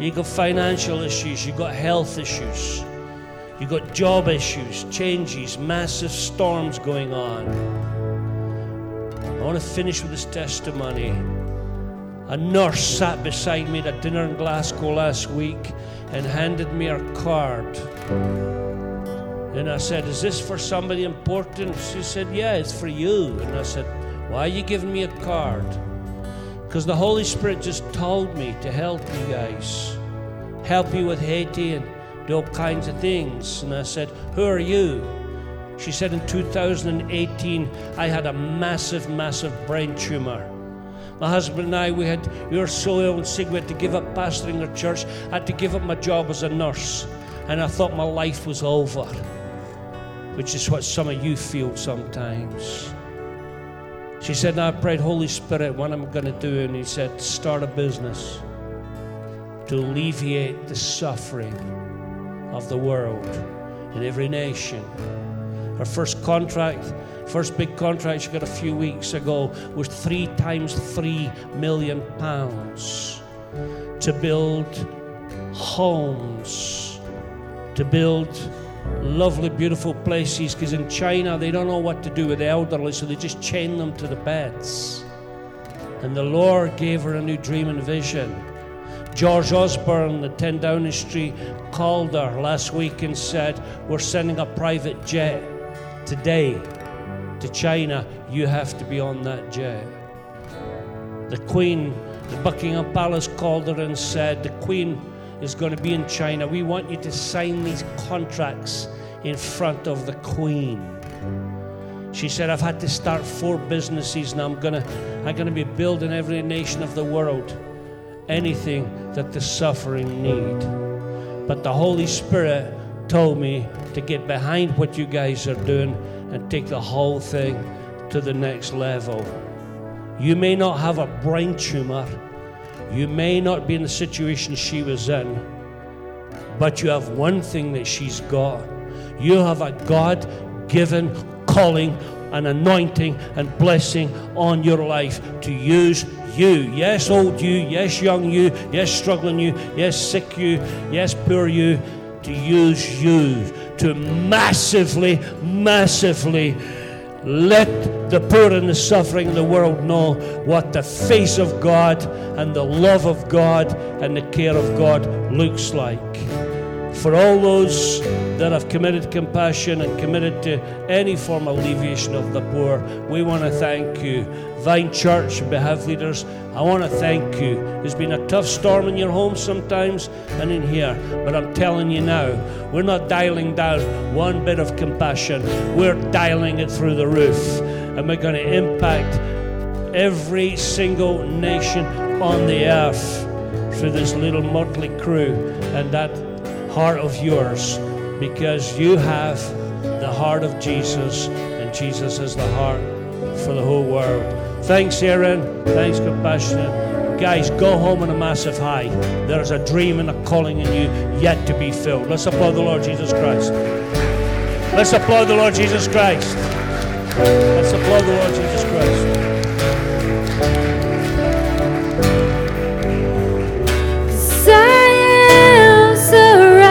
you've got financial issues, you've got health issues, you've got job issues, changes, massive storms going on. I want to finish with this testimony. A nurse sat beside me at a dinner in Glasgow last week and handed me her card. And I said, "Is this for somebody important?" She said, "Yeah, it's for you." And I said, "Why are you giving me a card?" Because the Holy Spirit just told me to help you guys. Help you with Haiti and do all kinds of things. And I said, "Who are you?" She said, "In two thousand eighteen, I had a massive, massive brain tumor. My husband and I, we had we were so ill and sick, we had to give up pastoring our church. I had to give up my job as a nurse. And I thought my life was over," which is what some of you feel sometimes. She said, "I prayed, Holy Spirit, what am I going to do?" And he said, "Start a business to alleviate the suffering of the world in every nation." Her first contract, first big contract she got a few weeks ago was three times three million pounds to build homes, to build lovely, beautiful places, because in China they don't know what to do with the elderly, so they just chain them to the beds. And the Lord gave her a new dream and vision. George Osborne, the ten Downing Street, called her last week and said, "We're sending a private jet today to China. You have to be on that jet." The Queen, the Buckingham Palace, called her and said, "The Queen is going to be in China. We want you to sign these contracts in front of the Queen." She said, "I've had to start four businesses, and I'm going to, I'm going to be building every nation of the world anything that the suffering need. But the Holy Spirit told me to get behind what you guys are doing and take the whole thing to the next level. You may not have a brain tumor. You may not be in the situation she was in, but you have one thing that she's got. You have a God-given calling and anointing and blessing on your life to use you. Yes, old you. Yes, young you. Yes, struggling you. Yes, sick you. Yes, poor you. To use you to massively, massively let the poor and the suffering of the world know what the face of God and the love of God and the care of God looks like." For all those that have committed compassion and committed to any form of alleviation of the poor, we want to thank you. Vine Church, behalf leaders, I want to thank you. There's been a tough storm in your home sometimes and in here, but I'm telling you now, we're not dialing down one bit of compassion. We're dialing it through the roof, and we're going to impact every single nation on the earth through this little motley crew and that heart of yours, because you have the heart of Jesus, and Jesus is the heart for the whole world. Thanks, Aaron. Thanks, Compassionate. Guys, go home on a massive high. There is a dream and a calling in you yet to be filled. Let's applaud the Lord Jesus Christ. Let's applaud the Lord Jesus Christ. Let's applaud the Lord Jesus Christ. Deliver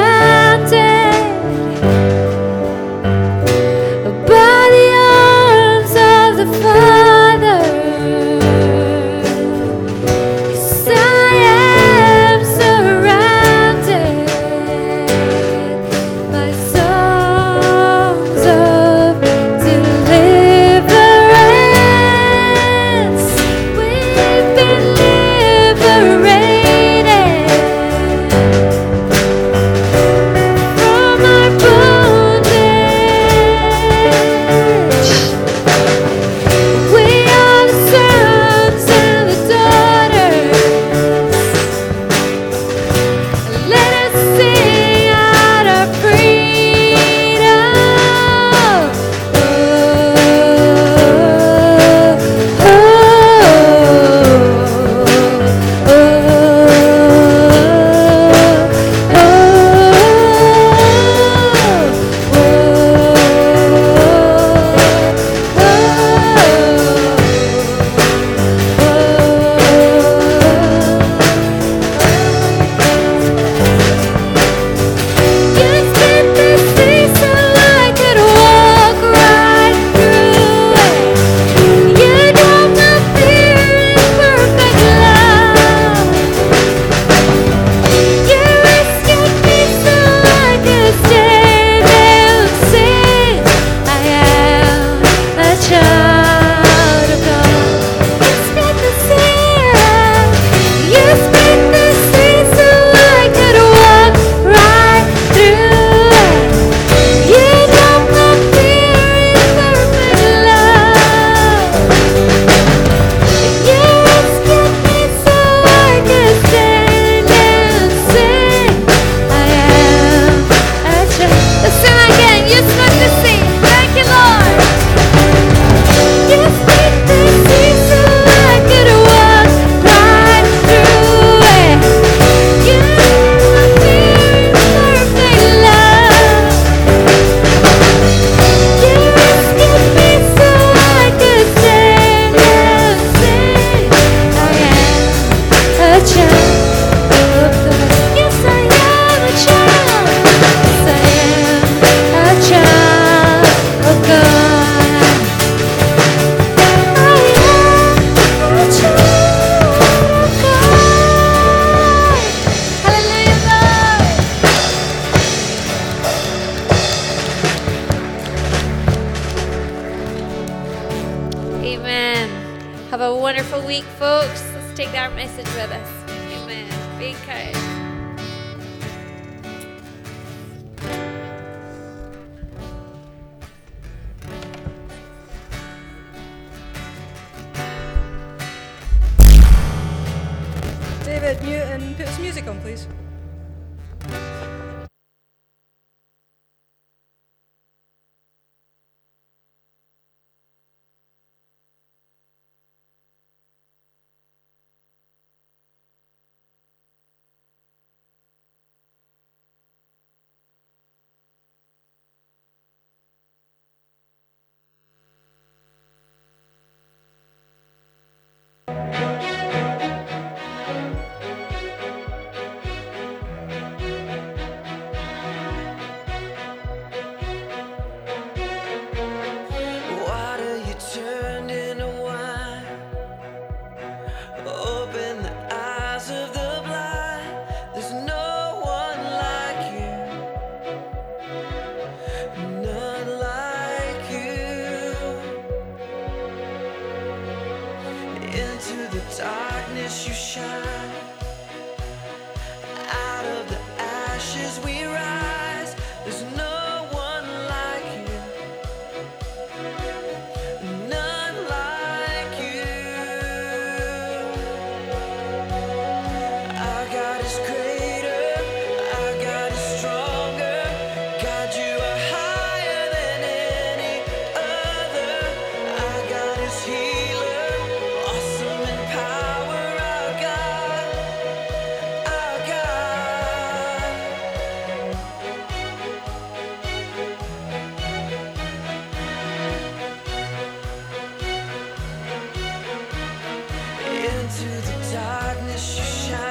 wonderful week, folks. Let's take that message with us. Amen. Be encouraged. David, mute and put some music on, please. Into the darkness you shine.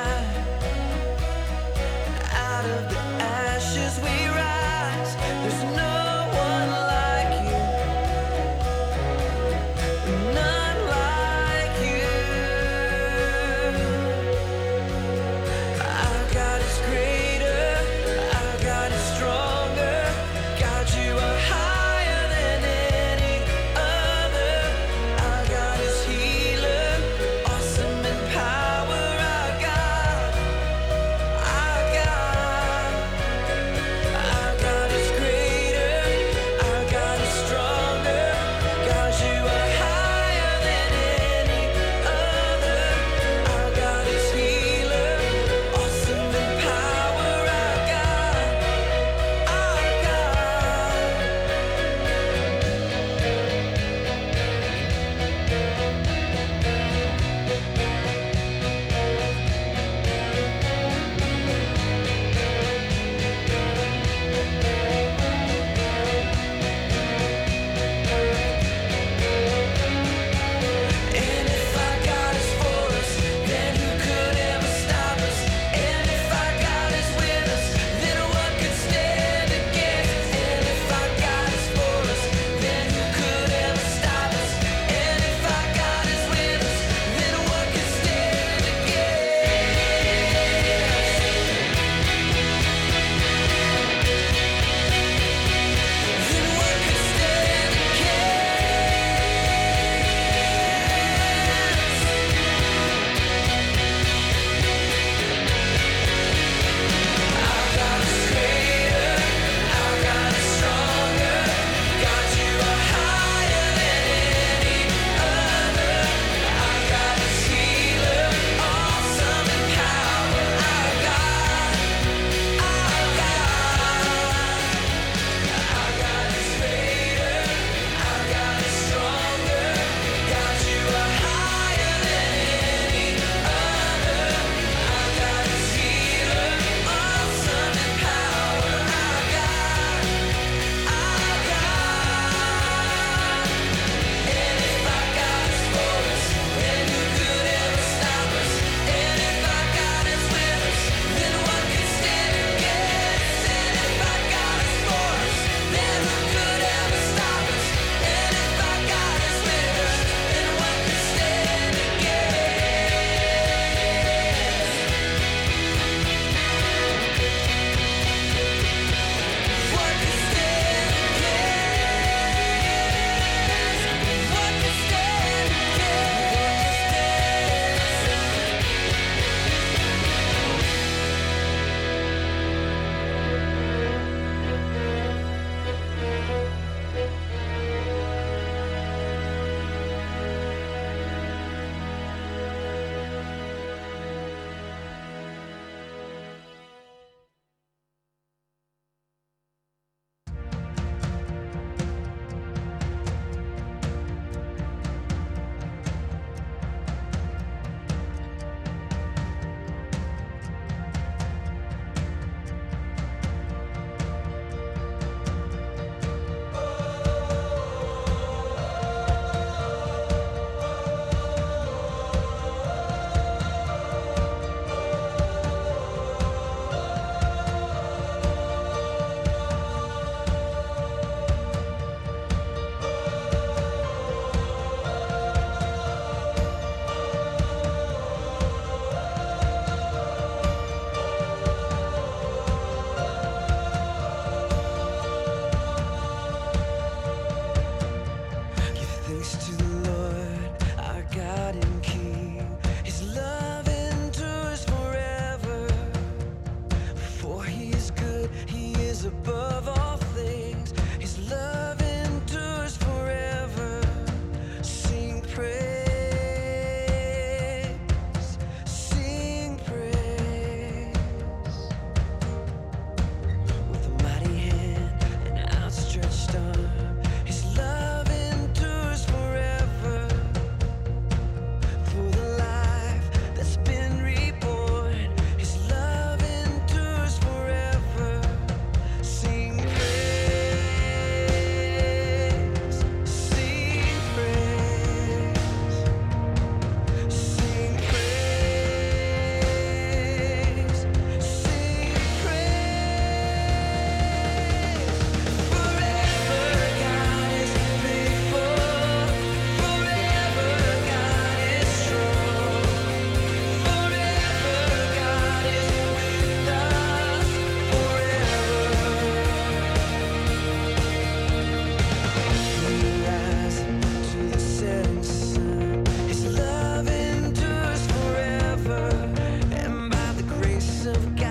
of